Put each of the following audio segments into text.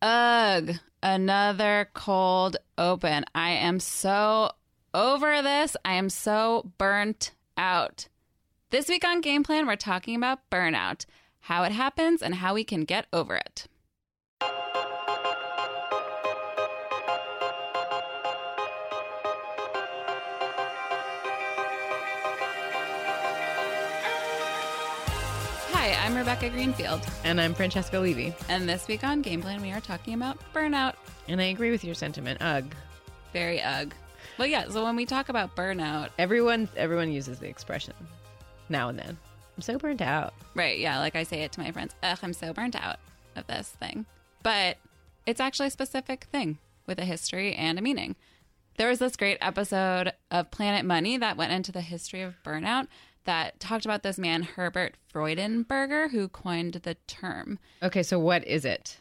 Ugh, another cold open. I am so over this. I am so burnt out. This week on Game Plan, we're talking about burnout, how it happens, and how we can get over it. Hi, I'm Rebecca Greenfield. And I'm Francesca Levy. And this week on Game Plan, we are talking about burnout. And I agree with your sentiment. Ugh. Very ugh. Well, yeah, so when we talk about burnout... Everyone uses the expression now and then. I'm so burnt out. Right, yeah, like I say it to my friends. Ugh, I'm so burnt out of this thing. But it's actually a specific thing with a history and a meaning. There was this great episode of Planet Money that went into the history of burnout that talked about this man, Herbert Freudenberger, who coined the term. Okay, so what is it,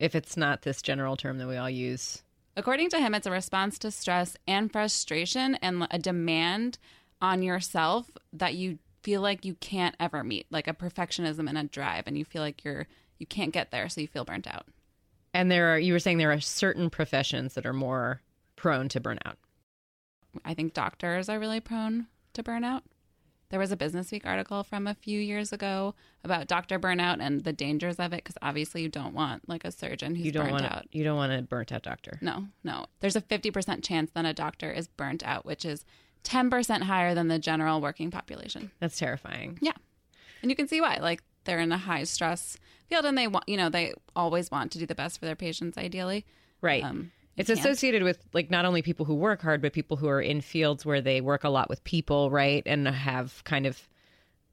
if it's not this general term that we all use? According to him, it's a response to stress and frustration and a demand on yourself that you feel like you can't ever meet, like a perfectionism and a drive, and you feel like you can't get there, so you feel burnt out. And you were saying there are certain professions that are more prone to burnout. I think doctors are really prone to burnout. There was a Business Week article from a few years ago about doctor burnout and the dangers of it, because obviously you don't want like a surgeon who's burnt out. You don't want a burnt out doctor. No. There's a 50% chance that a doctor is burnt out, which is 10% higher than the general working population. That's terrifying. Yeah. And you can see why. Like, they're in a high stress field and they want, they always want to do the best for their patients, ideally. Right. It's associated with, like, not only people who work hard, but people who are in fields where they work a lot with people, right, and have kind of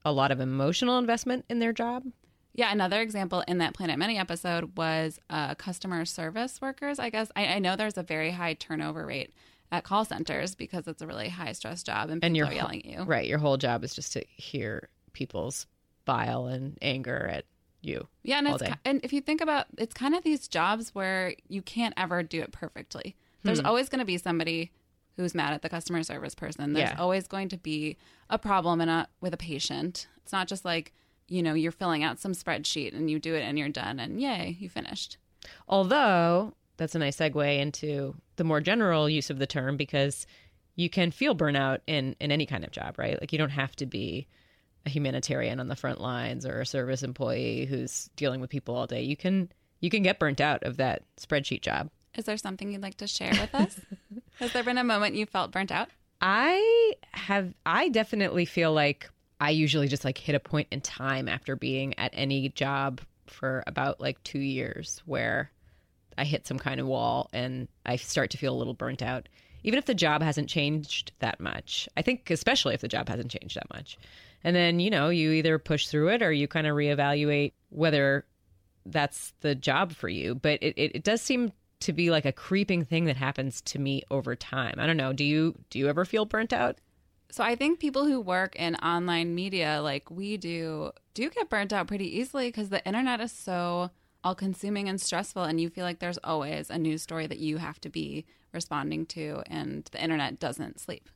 a lot of emotional investment in their job. Yeah, another example in that Planet Money episode was customer service workers, I guess. I know there's a very high turnover rate at call centers because it's a really high-stress job and people are yelling at you. Right, your whole job is just to hear people's bile and anger at you. Yeah, and if you think about, it's kind of these jobs where you can't ever do it perfectly. There's always going to be somebody who's mad at the customer service person. There's always going to be a problem with a patient. It's not just like, you're filling out some spreadsheet and you do it and you're done and yay, you finished. Although that's a nice segue into the more general use of the term, because you can feel burnout in any kind of job, right? Like, you don't have to be a humanitarian on the front lines or a service employee who's dealing with people all day. You can get burnt out of that spreadsheet job. Is there something you'd like to share with us? Has there been a moment you felt burnt out? I definitely feel like I usually just like hit a point in time after being at any job for about like 2 years where I hit some kind of wall and I start to feel a little burnt out, even if the job hasn't changed that much. I think especially if the job hasn't changed that much. And then, you either push through it or you kind of reevaluate whether that's the job for you. But it does seem to be like a creeping thing that happens to me over time. I don't know. Do you ever feel burnt out? So I think people who work in online media like we do get burnt out pretty easily, because the internet is so all-consuming and stressful, and you feel like there's always a news story that you have to be responding to, and the internet doesn't sleep.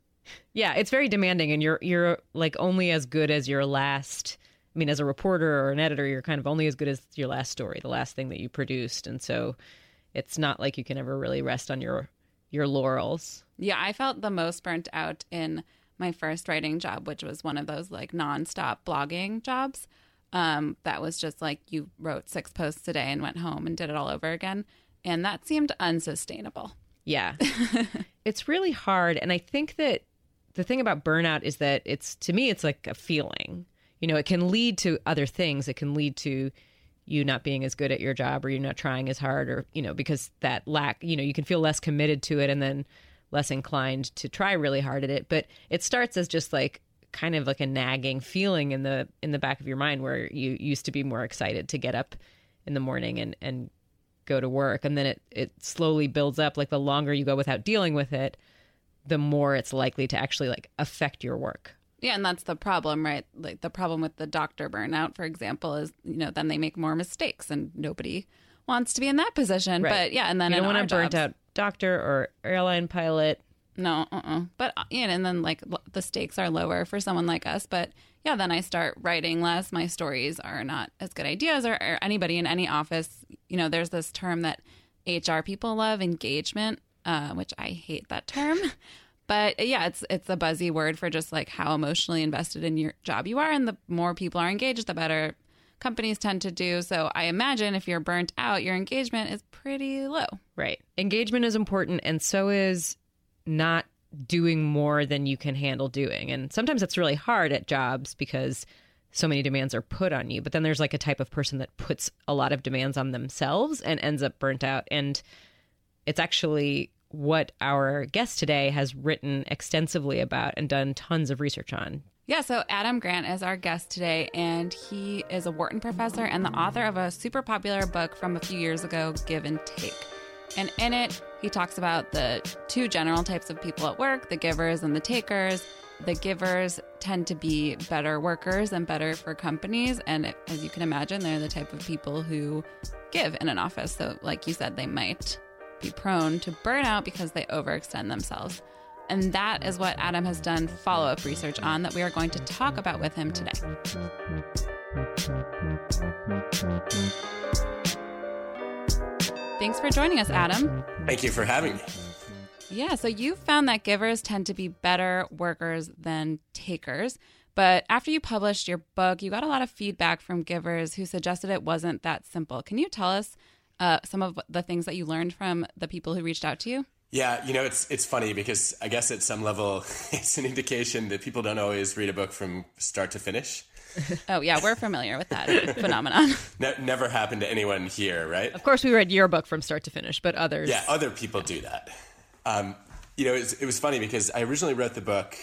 Yeah, it's very demanding, and you're like only as good as your last, as a reporter or an editor, you're kind of only as good as your last story, the last thing that you produced. And so it's not like you can ever really rest on your laurels. Yeah, I felt the most burnt out in my first writing job, which was one of those like nonstop blogging jobs. That was just like you wrote 6 posts a day and went home and did it all over again. And that seemed unsustainable. Yeah. It's really hard. And I think that the thing about burnout is that it's like a feeling. It can lead to other things. It can lead to you not being as good at your job, or you're not trying as hard, or, because that lack, you can feel less committed to it and then less inclined to try really hard at it. But it starts as just like kind of like a nagging feeling in the back of your mind, where you used to be more excited to get up in the morning and go to work. And then it slowly builds up. Like, the longer you go without dealing with it, the more it's likely to actually like affect your work. Yeah, and that's the problem, right? Like, the problem with the doctor burnout, for example, is then they make more mistakes, and nobody wants to be in that position. Right. But yeah, and then you don't want a burnt out doctor or airline pilot No, But, you know, and then, like, the stakes are lower for someone like us. But, yeah, then I start writing less. My stories are not as good ideas, or anybody in any office. You know, there's this term that HR people love, engagement, which I hate that term. But, yeah, it's a buzzy word for just, like, how emotionally invested in your job you are. And the more people are engaged, the better companies tend to do. So I imagine if you're burnt out, your engagement is pretty low. Right. Engagement is important, and so is not doing more than you can handle doing. And sometimes that's really hard at jobs because so many demands are put on you. But then there's like a type of person that puts a lot of demands on themselves and ends up burnt out. And it's actually what our guest today has written extensively about and done tons of research on. Yeah, so Adam Grant is our guest today, and he is a Wharton professor and the author of a super popular book from a few years ago, Give and Take. And in it, he talks about the two general types of people at work, the givers and the takers. The givers tend to be better workers and better for companies. And as you can imagine, they're the type of people who give in an office. So like you said, they might be prone to burnout because they overextend themselves. And that is what Adam has done follow-up research on that we are going to talk about with him today. Thanks for joining us, Adam. Thank you for having me. Yeah, so you found that givers tend to be better workers than takers. But after you published your book, you got a lot of feedback from givers who suggested it wasn't that simple. Can you tell us some of the things that you learned from the people who reached out to you? Yeah, you know, it's funny because I guess at some level, it's an indication that people don't always read a book from start to finish. Oh, yeah, we're familiar with that phenomenon. Never happened to anyone here, right? Of course, we read your book from start to finish, but others... Yeah, other people do that. You know, it was funny because I originally wrote the book,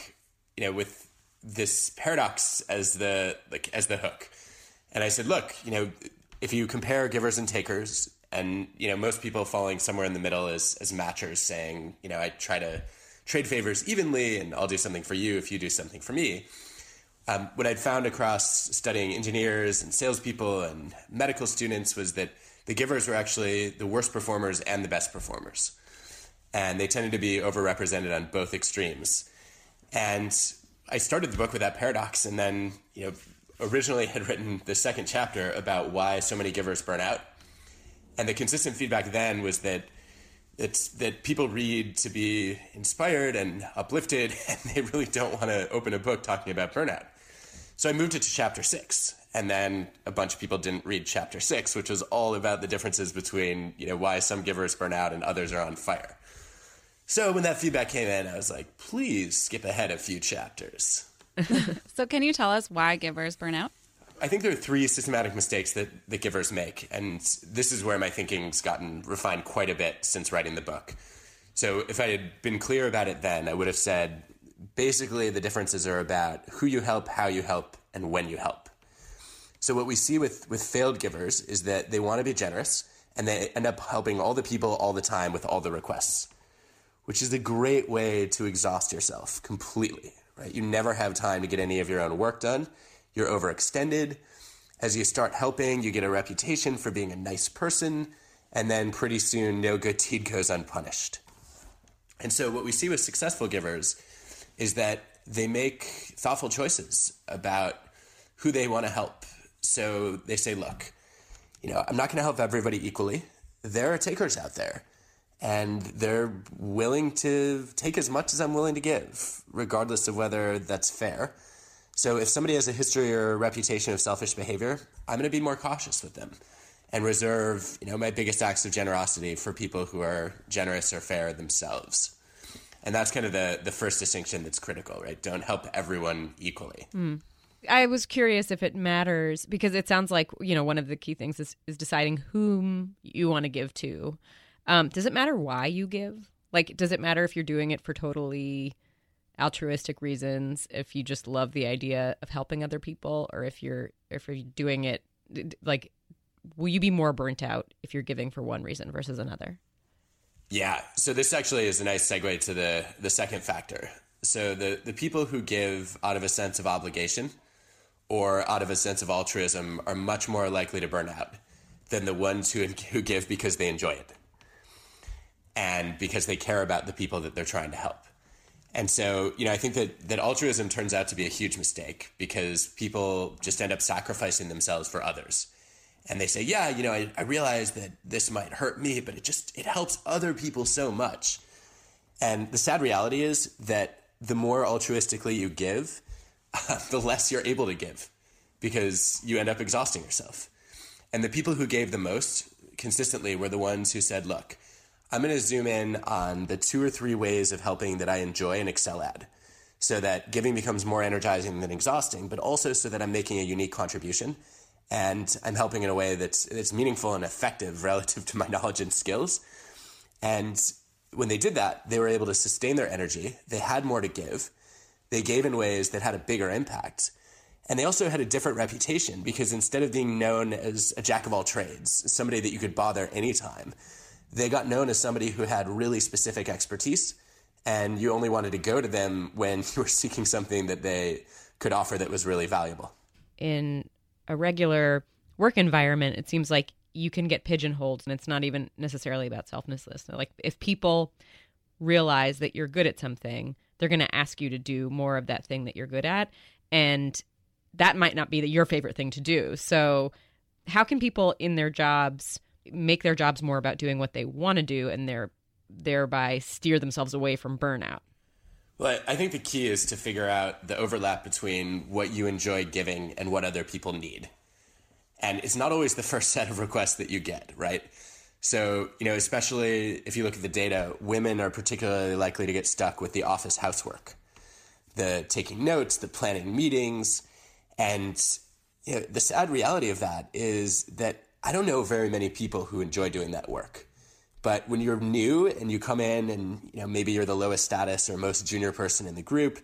you know, with this paradox as the hook. And I said, look, you know, if you compare givers and takers, and, you know, most people falling somewhere in the middle as matchers saying, you know, I try to trade favors evenly and I'll do something for you if you do something for me. What I'd found across studying engineers and salespeople and medical students was that the givers were actually the worst performers and the best performers. And they tended to be overrepresented on both extremes. And I started the book with that paradox and then, you know, originally had written the second chapter about why so many givers burn out. And the consistent feedback then was that that people read to be inspired and uplifted, and they really don't want to open a book talking about burnout. So I moved it to chapter 6, and then a bunch of people didn't read chapter 6, which was all about the differences between, you know, why some givers burn out and others are on fire. So when that feedback came in, I was like, please skip ahead a few chapters. So can you tell us why givers burn out? I think there are three systematic mistakes that givers make, and this is where my thinking's gotten refined quite a bit since writing the book. So if I had been clear about it then, I would have said, basically, the differences are about who you help, how you help, and when you help. So what we see with failed givers is that they want to be generous, and they end up helping all the people all the time with all the requests, which is a great way to exhaust yourself completely, right? You never have time to get any of your own work done. You're overextended. As you start helping, you get a reputation for being a nice person, and then pretty soon, no good deed goes unpunished. And so what we see with successful givers is that they make thoughtful choices about who they want to help. So they say, look, you know, I'm not going to help everybody equally. There are takers out there, and they're willing to take as much as I'm willing to give, regardless of whether that's fair. So if somebody has a history or a reputation of selfish behavior, I'm going to be more cautious with them and reserve, you know, my biggest acts of generosity for people who are generous or fair themselves. And that's kind of the first distinction that's critical, right? Don't help everyone equally. Mm. I was curious if it matters, because it sounds like, you know, one of the key things is deciding whom you want to give to. Does it matter why you give? Like, does it matter if you're doing it for totally altruistic reasons, if you just love the idea of helping other people, or if you're doing it, like, will you be more burnt out if you're giving for one reason versus another? Yeah. So this actually is a nice segue to the second factor. So the people who give out of a sense of obligation or out of a sense of altruism are much more likely to burn out than the ones who give because they enjoy it and because they care about the people that they're trying to help. And so, you know, I think that altruism turns out to be a huge mistake because people just end up sacrificing themselves for others. And they say, yeah, you know, I realize that this might hurt me, but it helps other people so much. And the sad reality is that the more altruistically you give, the less you're able to give because you end up exhausting yourself. And the people who gave the most consistently were the ones who said, look, I'm going to zoom in on the 2 or 3 ways of helping that I enjoy and excel at so that giving becomes more energizing than exhausting, but also so that I'm making a unique contribution and I'm helping in a way that's meaningful and effective relative to my knowledge and skills. And when they did that, they were able to sustain their energy. They had more to give. They gave in ways that had a bigger impact. And they also had a different reputation because instead of being known as a jack of all trades, somebody that you could bother anytime, they got known as somebody who had really specific expertise, and you only wanted to go to them when you were seeking something that they could offer that was really valuable. In a regular work environment, it seems like you can get pigeonholed, and it's not even necessarily about selflessness. Like if people realize that you're good at something, they're going to ask you to do more of that thing that you're good at, and that might not be your favorite thing to do. So how can people in their jobs make their jobs more about doing what they want to do and thereby steer themselves away from burnout? Well, I think the key is to figure out the overlap between what you enjoy giving and what other people need. And it's not always the first set of requests that you get, right? So, you know, especially if you look at the data, women are particularly likely to get stuck with the office housework, the taking notes, the planning meetings. And you know, the sad reality of that is that I don't know very many people who enjoy doing that work. But when you're new and you come in and, you know, maybe you're the lowest status or most junior person in the group,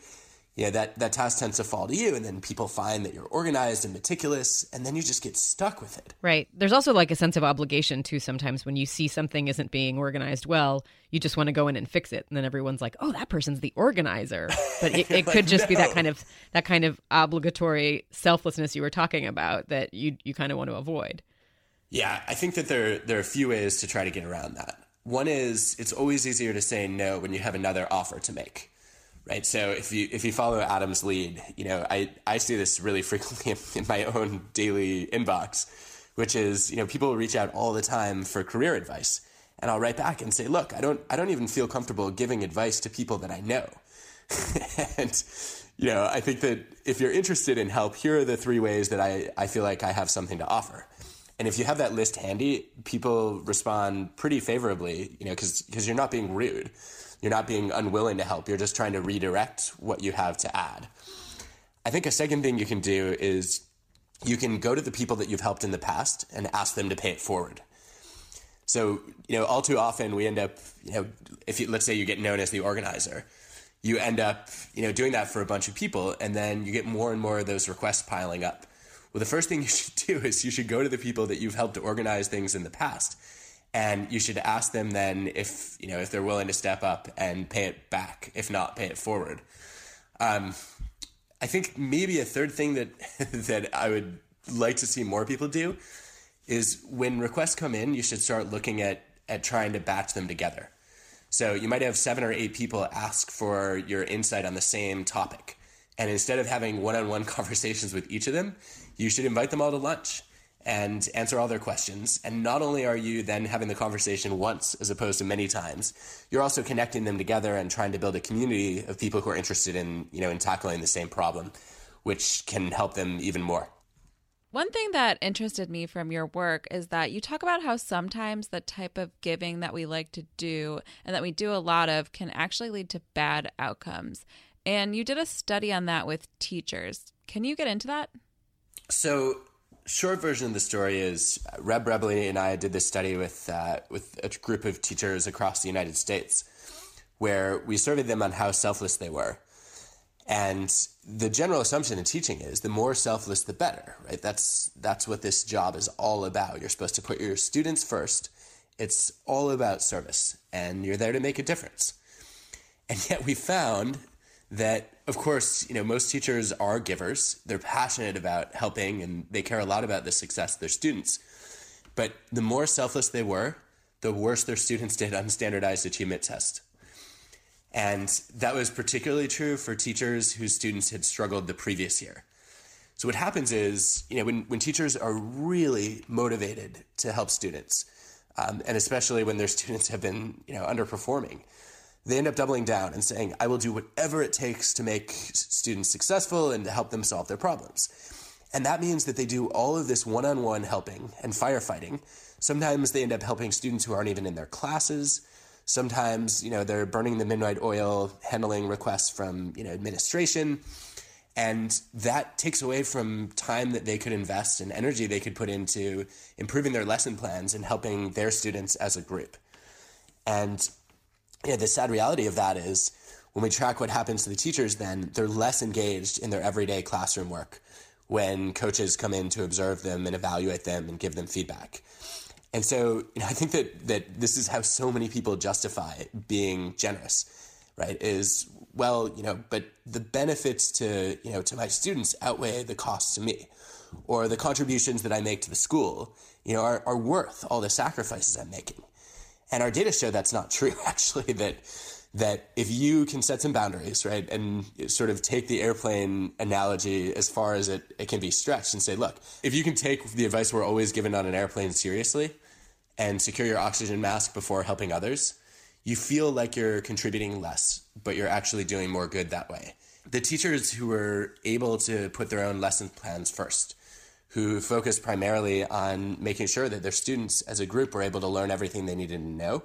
you know, that task tends to fall to you. And then people find that you're organized and meticulous, and then you just get stuck with it. Right. There's also like a sense of obligation too. Sometimes when you see something isn't being organized well, you just want to go in and fix it. And then everyone's like, oh, that person's the organizer. But it could just be that kind of obligatory selflessness you were talking about that you kind of want to avoid. Yeah, I think that there are a few ways to try to get around that. One is it's always easier to say no when you have another offer to make, right? So if you follow Adam's lead, you know, I see this really frequently in my own daily inbox, which is, you know, people reach out all the time for career advice, and I'll write back and say, look, I don't even feel comfortable giving advice to people that I know, and you know, I think that if you're interested in help, here are the 3 ways that I feel like I have something to offer. And if you have that list handy, people respond pretty favorably, you know, because you're not being rude. You're not being unwilling to help. You're just trying to redirect what you have to add. I think a second thing you can do is you can go to the people that you've helped in the past and ask them to pay it forward. So, you know, all too often we end up, you know, let's say you get known as the organizer, you end up, you know, doing that for a bunch of people, and then you get more and more of those requests piling up. Well, the first thing you should do is you should go to the people that you've helped to organize things in the past, and you should ask them then if, you know, if they're willing to step up and pay it back, if not pay it forward. I think maybe a third thing that I would like to see more people do is when requests come in, you should start looking at trying to batch them together. So you might have 7 or 8 people ask for your insight on the same topic. And instead of having one-on-one conversations with each of them, you should invite them all to lunch and answer all their questions. And not only are you then having the conversation once as opposed to many times, you're also connecting them together and trying to build a community of people who are interested in, you know, in tackling the same problem, which can help them even more. One thing that interested me from your work is that you talk about how sometimes the type of giving that we like to do and that we do a lot of can actually lead to bad outcomes. And you did a study on that with teachers. Can you get into that? So, short version of the story is Reb Rebellini and I did this study with a group of teachers across the United States, where we surveyed them on how selfless they were. And the general assumption in teaching is the more selfless, the better, right? That's what this job is all about. You're supposed to put your students first. It's all about service, and you're there to make a difference. And yet we found that, of course, you know, most teachers are givers. They're passionate about helping, and they care a lot about the success of their students. But the more selfless they were, the worse their students did on standardized achievement tests. And that was particularly true for teachers whose students had struggled the previous year. So what happens is, you know, when teachers are really motivated to help students, and especially when their students have been, you know, underperforming, they end up doubling down and saying, I will do whatever it takes to make students successful and to help them solve their problems. And that means that they do all of this one-on-one helping and firefighting. Sometimes they end up helping students who aren't even in their classes. Sometimes, you know, they're burning the midnight oil, handling requests from, you know, administration. And that takes away from time that they could invest and energy they could put into improving their lesson plans and helping their students as a group. And, you know, the sad reality of that is when we track what happens to the teachers, then they're less engaged in their everyday classroom work when coaches come in to observe them and evaluate them and give them feedback. And so, you know, I think that this is how so many people justify being generous. Right, is, well, you know, but the benefits to, you know, to my students outweigh the costs to me, or the contributions that I make to the school, you know, are worth all the sacrifices I'm making. And our data show that's not true, actually, that if you can set some boundaries, right, and sort of take the airplane analogy as far as it can be stretched and say, look, if you can take the advice we're always given on an airplane seriously and secure your oxygen mask before helping others, you feel like you're contributing less, but you're actually doing more good that way. The teachers who were able to put their own lesson plans first, who focused primarily on making sure that their students as a group were able to learn everything they needed to know,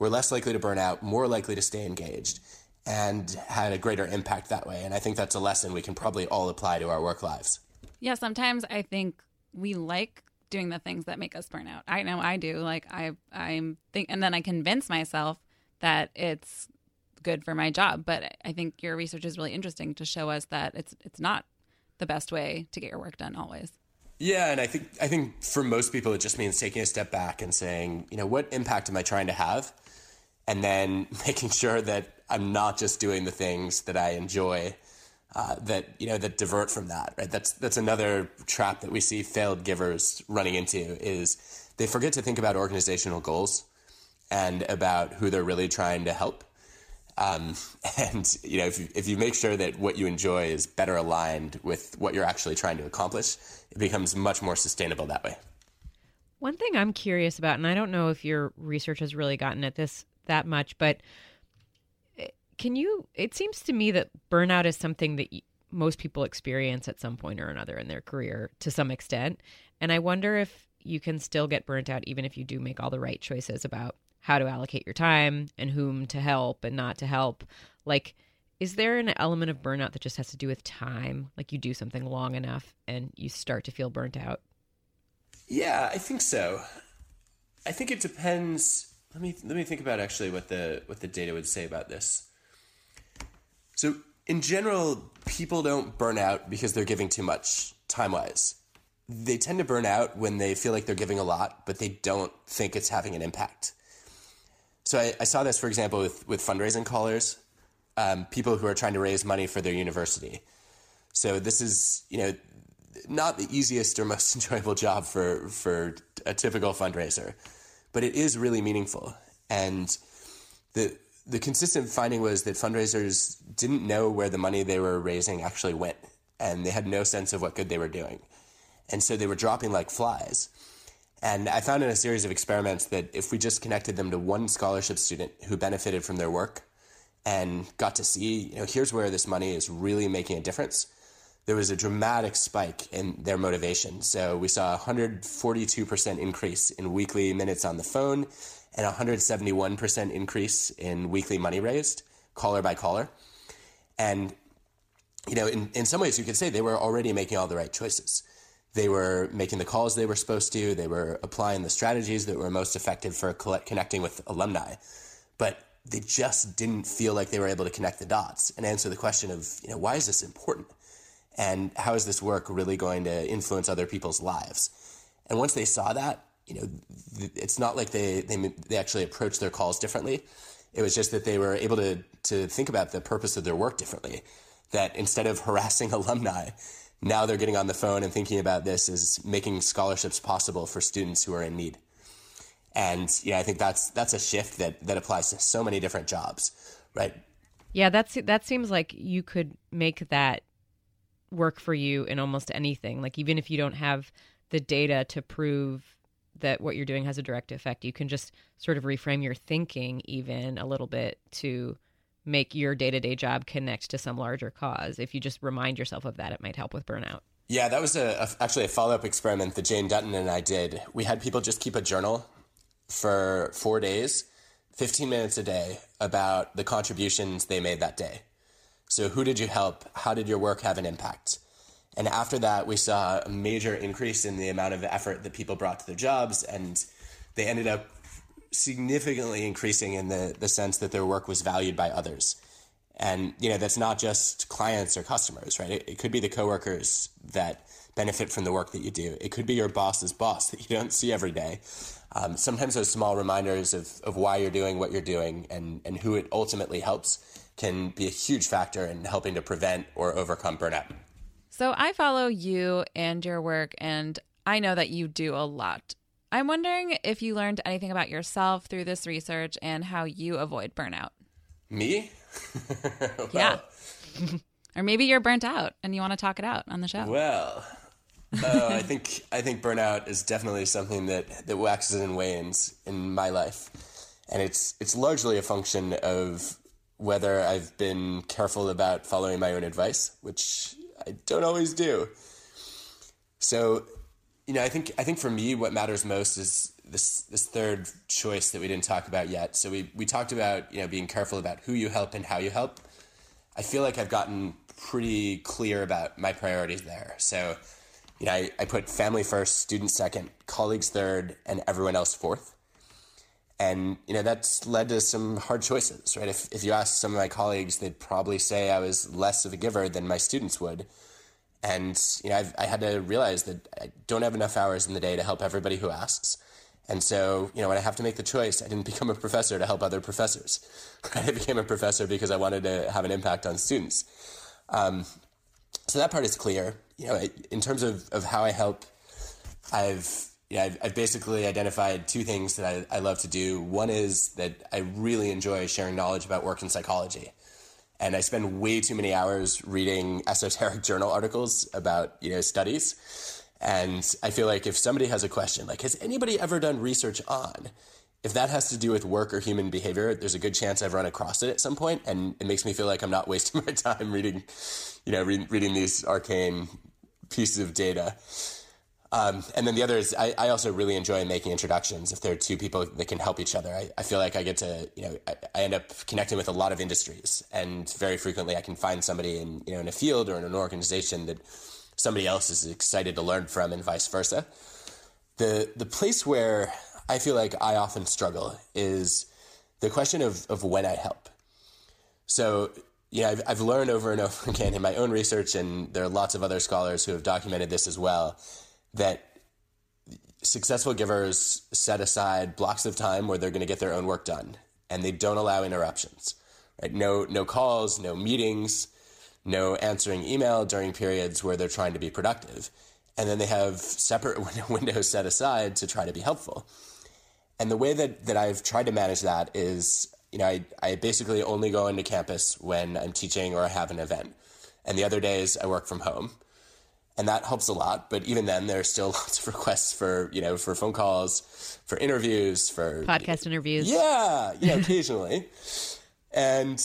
were less likely to burn out, more likely to stay engaged, and had a greater impact that way. And I think that's a lesson we can probably all apply to our work lives. Yeah, sometimes I think we like doing the things that make us burn out. I know I do. Like and then I convince myself that it's good for my job. But I think your research is really interesting to show us that it's not the best way to get your work done always. Yeah, and I think for most people, it just means taking a step back and saying, you know, what impact am I trying to have? And then making sure that I'm not just doing the things that I enjoy that, you know, that divert from that, right? That's another trap that we see failed givers running into is they forget to think about organizational goals and about who they're really trying to help. And, you know, if you make sure that what you enjoy is better aligned with what you're actually trying to accomplish, it becomes much more sustainable that way. One thing I'm curious about, and I don't know if your research has really gotten at this that much, but it seems to me that burnout is something that most people experience at some point or another in their career to some extent. And I wonder if you can still get burnt out even if you do make all the right choices about how to allocate your time and whom to help and not to help. Like, is there an element of burnout that just has to do with time? Like, you do something long enough and you start to feel burnt out? Yeah, I think so. I think it depends. Let me think about actually what the data would say about this. So in general, people don't burn out because they're giving too much time-wise. They tend to burn out when they feel like they're giving a lot, but they don't think it's having an impact. So I saw this, for example, with fundraising callers, people who are trying to raise money for their university. So this is, you know, not the easiest or most enjoyable job for a typical fundraiser, but it is really meaningful. And the consistent finding was that fundraisers didn't know where the money they were raising actually went, and they had no sense of what good they were doing. And so they were dropping like flies. And I found in a series of experiments that if we just connected them to one scholarship student who benefited from their work and got to see, you know, here's where this money is really making a difference, there was a dramatic spike in their motivation. So we saw a 142% increase in weekly minutes on the phone and a 171% increase in weekly money raised, caller by caller. And, you know, in some ways you could say they were already making all the right choices. They were making the calls they were supposed to. They were applying the strategies that were most effective for connecting with alumni. But they just didn't feel like they were able to connect the dots and answer the question of, you know, why is this important? And how is this work really going to influence other people's lives? And once they saw that, you know, it's not like they actually approached their calls differently. It was just that they were able to think about the purpose of their work differently, that instead of harassing alumni, now they're getting on the phone and thinking about this as making scholarships possible for students who are in need. And yeah, I think that's a shift that applies to so many different jobs, right? Yeah, that seems like you could make that work for you in almost anything. Like even if you don't have the data to prove that what you're doing has a direct effect, you can just sort of reframe your thinking even a little bit to make your day-to-day job connect to some larger cause. If you just remind yourself of that, it might help with burnout. Yeah, that was actually a follow-up experiment that Jane Dutton and I did. We had people just keep a journal for 4 days, 15 minutes a day, about the contributions they made that day. So who did you help? How did your work have an impact? And after that, we saw a major increase in the amount of effort that people brought to their jobs, and they ended up significantly increasing in the sense that their work was valued by others. And, you know, that's not just clients or customers, right? It could be the coworkers that benefit from the work that you do. It could be your boss's boss that you don't see every day. Sometimes those small reminders of why you're doing what you're doing and who it ultimately helps can be a huge factor in helping to prevent or overcome burnout. So I follow you and your work, and I know that you do a lot. I'm wondering if you learned anything about yourself through this research and how you avoid burnout. Me? Well, yeah. Or maybe you're burnt out and you want to talk it out on the show. Well, I think burnout is definitely something that waxes and wanes in my life. And it's largely a function of whether I've been careful about following my own advice, which I don't always do. So, you know, I think for me, what matters most is this third choice that we didn't talk about yet. So we talked about, you know, being careful about who you help and how you help. I feel like I've gotten pretty clear about my priorities there. So, you know, I put family first, students second, colleagues third, and everyone else fourth. And, you know, that's led to some hard choices, right? If you ask some of my colleagues, they'd probably say I was less of a giver than my students would. And, you know, I had to realize that I don't have enough hours in the day to help everybody who asks. And so, you know, when I have to make the choice, I didn't become a professor to help other professors. I became a professor because I wanted to have an impact on students. So that part is clear. You know, in terms of how I help, I've basically identified two things that I love to do. One is that I really enjoy sharing knowledge about work and psychology. And I spend way too many hours reading esoteric journal articles about, you know, studies. And I feel like if somebody has a question, like, has anybody ever done research on? If that has to do with work or human behavior, there's a good chance I've run across it at some point. And it makes me feel like I'm not wasting my time reading these arcane pieces of data. And then the other is I also really enjoy making introductions. If there are two people that can help each other, I feel like I get to, you know, I end up connecting with a lot of industries, and very frequently I can find somebody in, you know, in a field or in an organization that somebody else is excited to learn from, and vice versa. The place where I feel like I often struggle is the question of when I help. So, you know, I've learned over and over again in my own research, and there are lots of other scholars who have documented this as well, that successful givers set aside blocks of time where they're going to get their own work done, and they don't allow interruptions, right? No calls, no meetings, no answering email during periods where they're trying to be productive. And then they have separate windows set aside to try to be helpful. And the way that I've tried to manage that is, you know, I basically only go into campus when I'm teaching or I have an event. And the other days I work from home. And that helps a lot. But even then, there are still lots of requests for, you know, for phone calls, for interviews, for podcast interviews. Yeah, you know, occasionally. And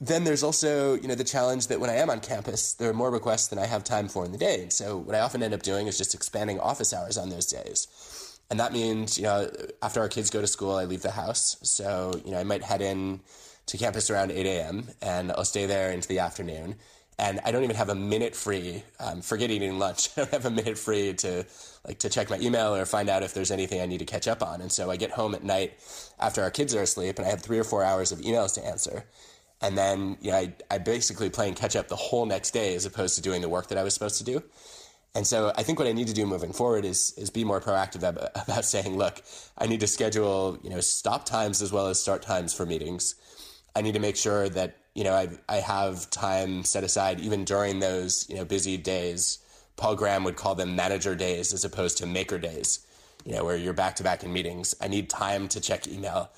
then there's also, you know, the challenge that when I am on campus, there are more requests than I have time for in the day. And so what I often end up doing is just expanding office hours on those days. And that means, you know, after our kids go to school, I leave the house. So, you know, I might head in to campus around 8 a.m. and I'll stay there into the afternoon. And I don't even have a minute free, forget eating lunch. I don't have a minute free to check my email or find out if there's anything I need to catch up on. And so I get home at night after our kids are asleep, and I have 3 or 4 hours of emails to answer. And then, you know, I basically playing catch up the whole next day as opposed to doing the work that I was supposed to do. And so I think what I need to do moving forward is be more proactive about saying, look, I need to schedule, you know, stop times as well as start times for meetings. I need to make sure that, you know, I have time set aside even during those, you know, busy days. Paul Graham would call them manager days as opposed to maker days, you know, where you're back-to-back in meetings. I need time to check email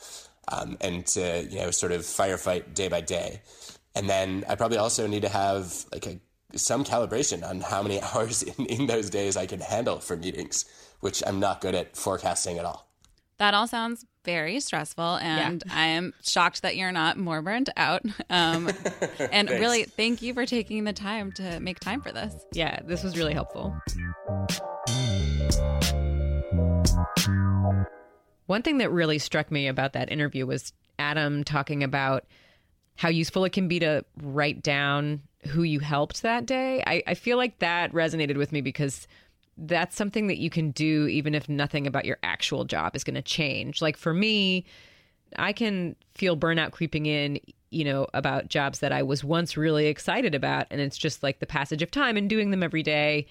and to, you know, sort of firefight day by day. And then I probably also need to have like some calibration on how many hours in those days I can handle for meetings, which I'm not good at forecasting at all. That all sounds very stressful, and yeah. I am shocked that you're not more burnt out. And really, thank you for taking the time to make time for this. Yeah, this was really helpful. One thing that really struck me about that interview was Adam talking about how useful it can be to write down who you helped that day. I feel like that resonated with me because that's something that you can do even if nothing about your actual job is going to change. Like for me, I can feel burnout creeping in, you know, about jobs that I was once really excited about. And it's just like the passage of time and doing them every day,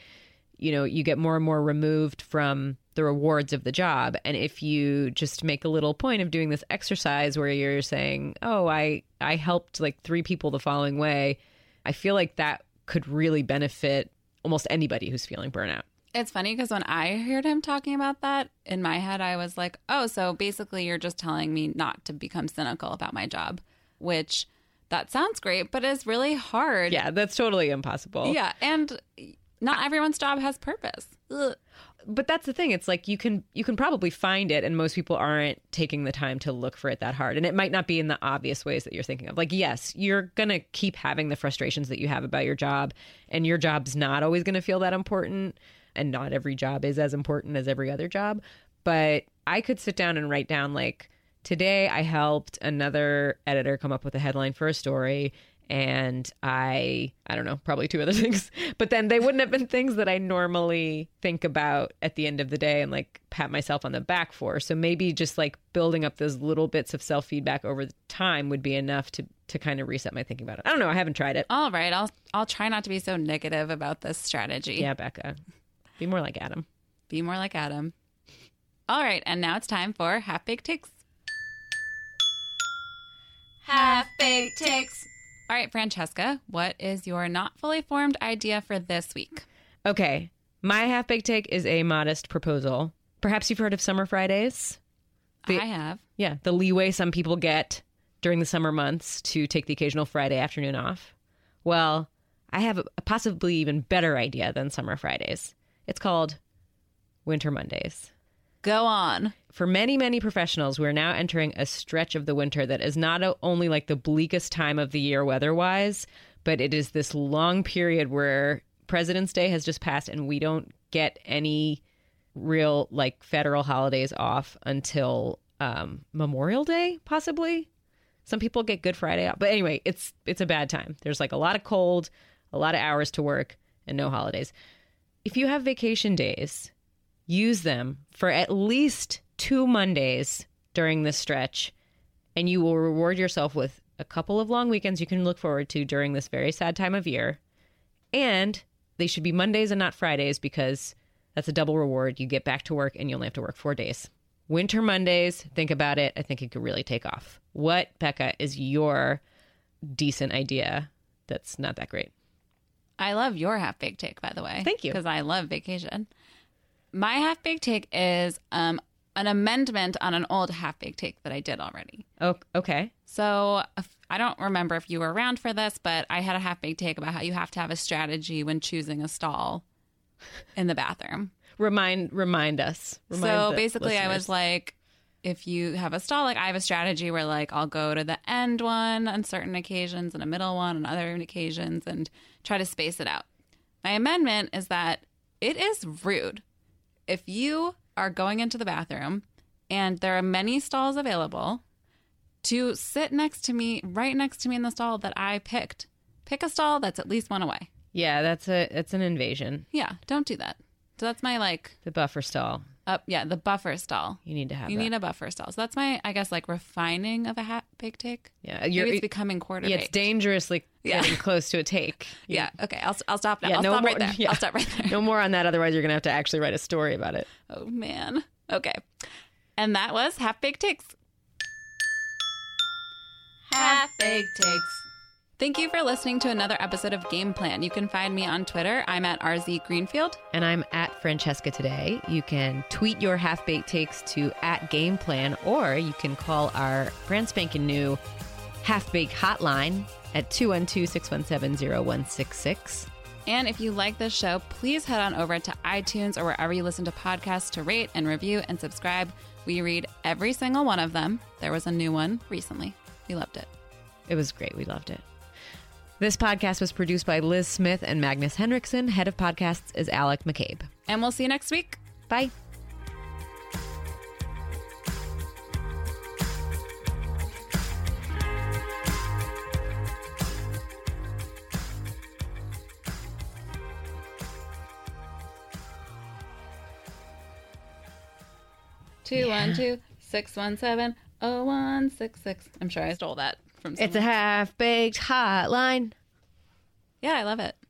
you know, you get more and more removed from the rewards of the job. And if you just make a little point of doing this exercise where you're saying, oh, I helped like 3 people the following way, I feel like that could really benefit almost anybody who's feeling burnout. It's funny because when I heard him talking about that, in my head, I was like, oh, so basically you're just telling me not to become cynical about my job, which that sounds great, but it's really hard. Yeah, that's totally impossible. Yeah. And not everyone's job has purpose. Ugh. But that's the thing. It's like you can probably find it, and most people aren't taking the time to look for it that hard. And it might not be in the obvious ways that you're thinking of. Like, yes, you're going to keep having the frustrations that you have about your job, and your job's not always going to feel that important. And not every job is as important as every other job. But I could sit down and write down, like, today I helped another editor come up with a headline for a story. And I don't know, probably 2 other things. But then they wouldn't have been things that I normally think about at the end of the day and like pat myself on the back for. So maybe just like building up those little bits of self-feedback over time would be enough to kind of reset my thinking about it. I don't know. I haven't tried it. All right. I'll try not to be so negative about this strategy. Yeah, Becca. Be more like Adam. Be more like Adam. All right. And now it's time for Half-Baked Takes. Half-Baked Takes. All right, Francesca, what is your not fully formed idea for this week? Okay. My half-baked take is a modest proposal. Perhaps you've heard of Summer Fridays. I have. Yeah. The leeway some people get during the summer months to take the occasional Friday afternoon off. Well, I have a possibly even better idea than Summer Fridays. It's called Winter Mondays. Go on. For many, many professionals, we're now entering a stretch of the winter that is not only like the bleakest time of the year weather-wise, but it is this long period where President's Day has just passed and we don't get any real like federal holidays off until Memorial Day, possibly. Some people get Good Friday off. But anyway, it's a bad time. There's like a lot of cold, a lot of hours to work, and no holidays. If you have vacation days, use them for at least 2 Mondays during this stretch, and you will reward yourself with a couple of long weekends you can look forward to during this very sad time of year. And they should be Mondays and not Fridays because that's a double reward. You get back to work and you only have to work 4 days. Winter Mondays, think about it. I think it could really take off. What, Becca, is your decent idea that's not that great? I love your half-baked take, by the way. Thank you. Because I love vacation. My half-baked take is an amendment on an old half-baked take that I did already. Oh, okay. So I don't remember if you were around for this, but I had a half-baked take about how you have to have a strategy when choosing a stall in the bathroom. Remind us. So basically listeners. I was like, if you have a stall, like I have a strategy where like I'll go to the end one on certain occasions and a middle one on other occasions and try to space it out. My amendment is that it is rude if you are going into the bathroom and there are many stalls available to sit next to me, right next to me in the stall that I picked. Pick a stall that's at least one away. Yeah, that's an invasion. Yeah, don't do that. So that's my like the buffer stall. Yeah, the buffer stall. You need to have that. You need a buffer stall. So that's my, I guess, like refining of a half-baked take. Yeah. Maybe it's becoming quarter-baked. Yeah, it's dangerously getting close to a take. Yeah. Okay. I'll stop now. Yeah, I'll stop right there. Yeah. I'll stop right there. No more on that. Otherwise, you're going to have to actually write a story about it. Oh, man. Okay. And that was Half-Baked Takes. Half-Baked Takes. Thank you for listening to another episode of Game Plan. You can find me on Twitter. I'm at RZ Greenfield. And I'm at Francesca Today. You can tweet your half-baked takes to @GamePlan, or you can call our brand spanking new Half-Baked Hotline at 212-617-0166. And if you like this show, please head on over to iTunes or wherever you listen to podcasts to rate and review and subscribe. We read every single one of them. There was a new one recently. We loved it. It was great. We loved it. This podcast was produced by Liz Smith and Magnus Henriksen. Head of podcasts is Alec McCabe. And we'll see you next week. Bye. Two, yeah. 1 2 6 1 7 0 1 6 6. I'm sure I stole that from someone. It's a half-baked hotline. Yeah, I love it.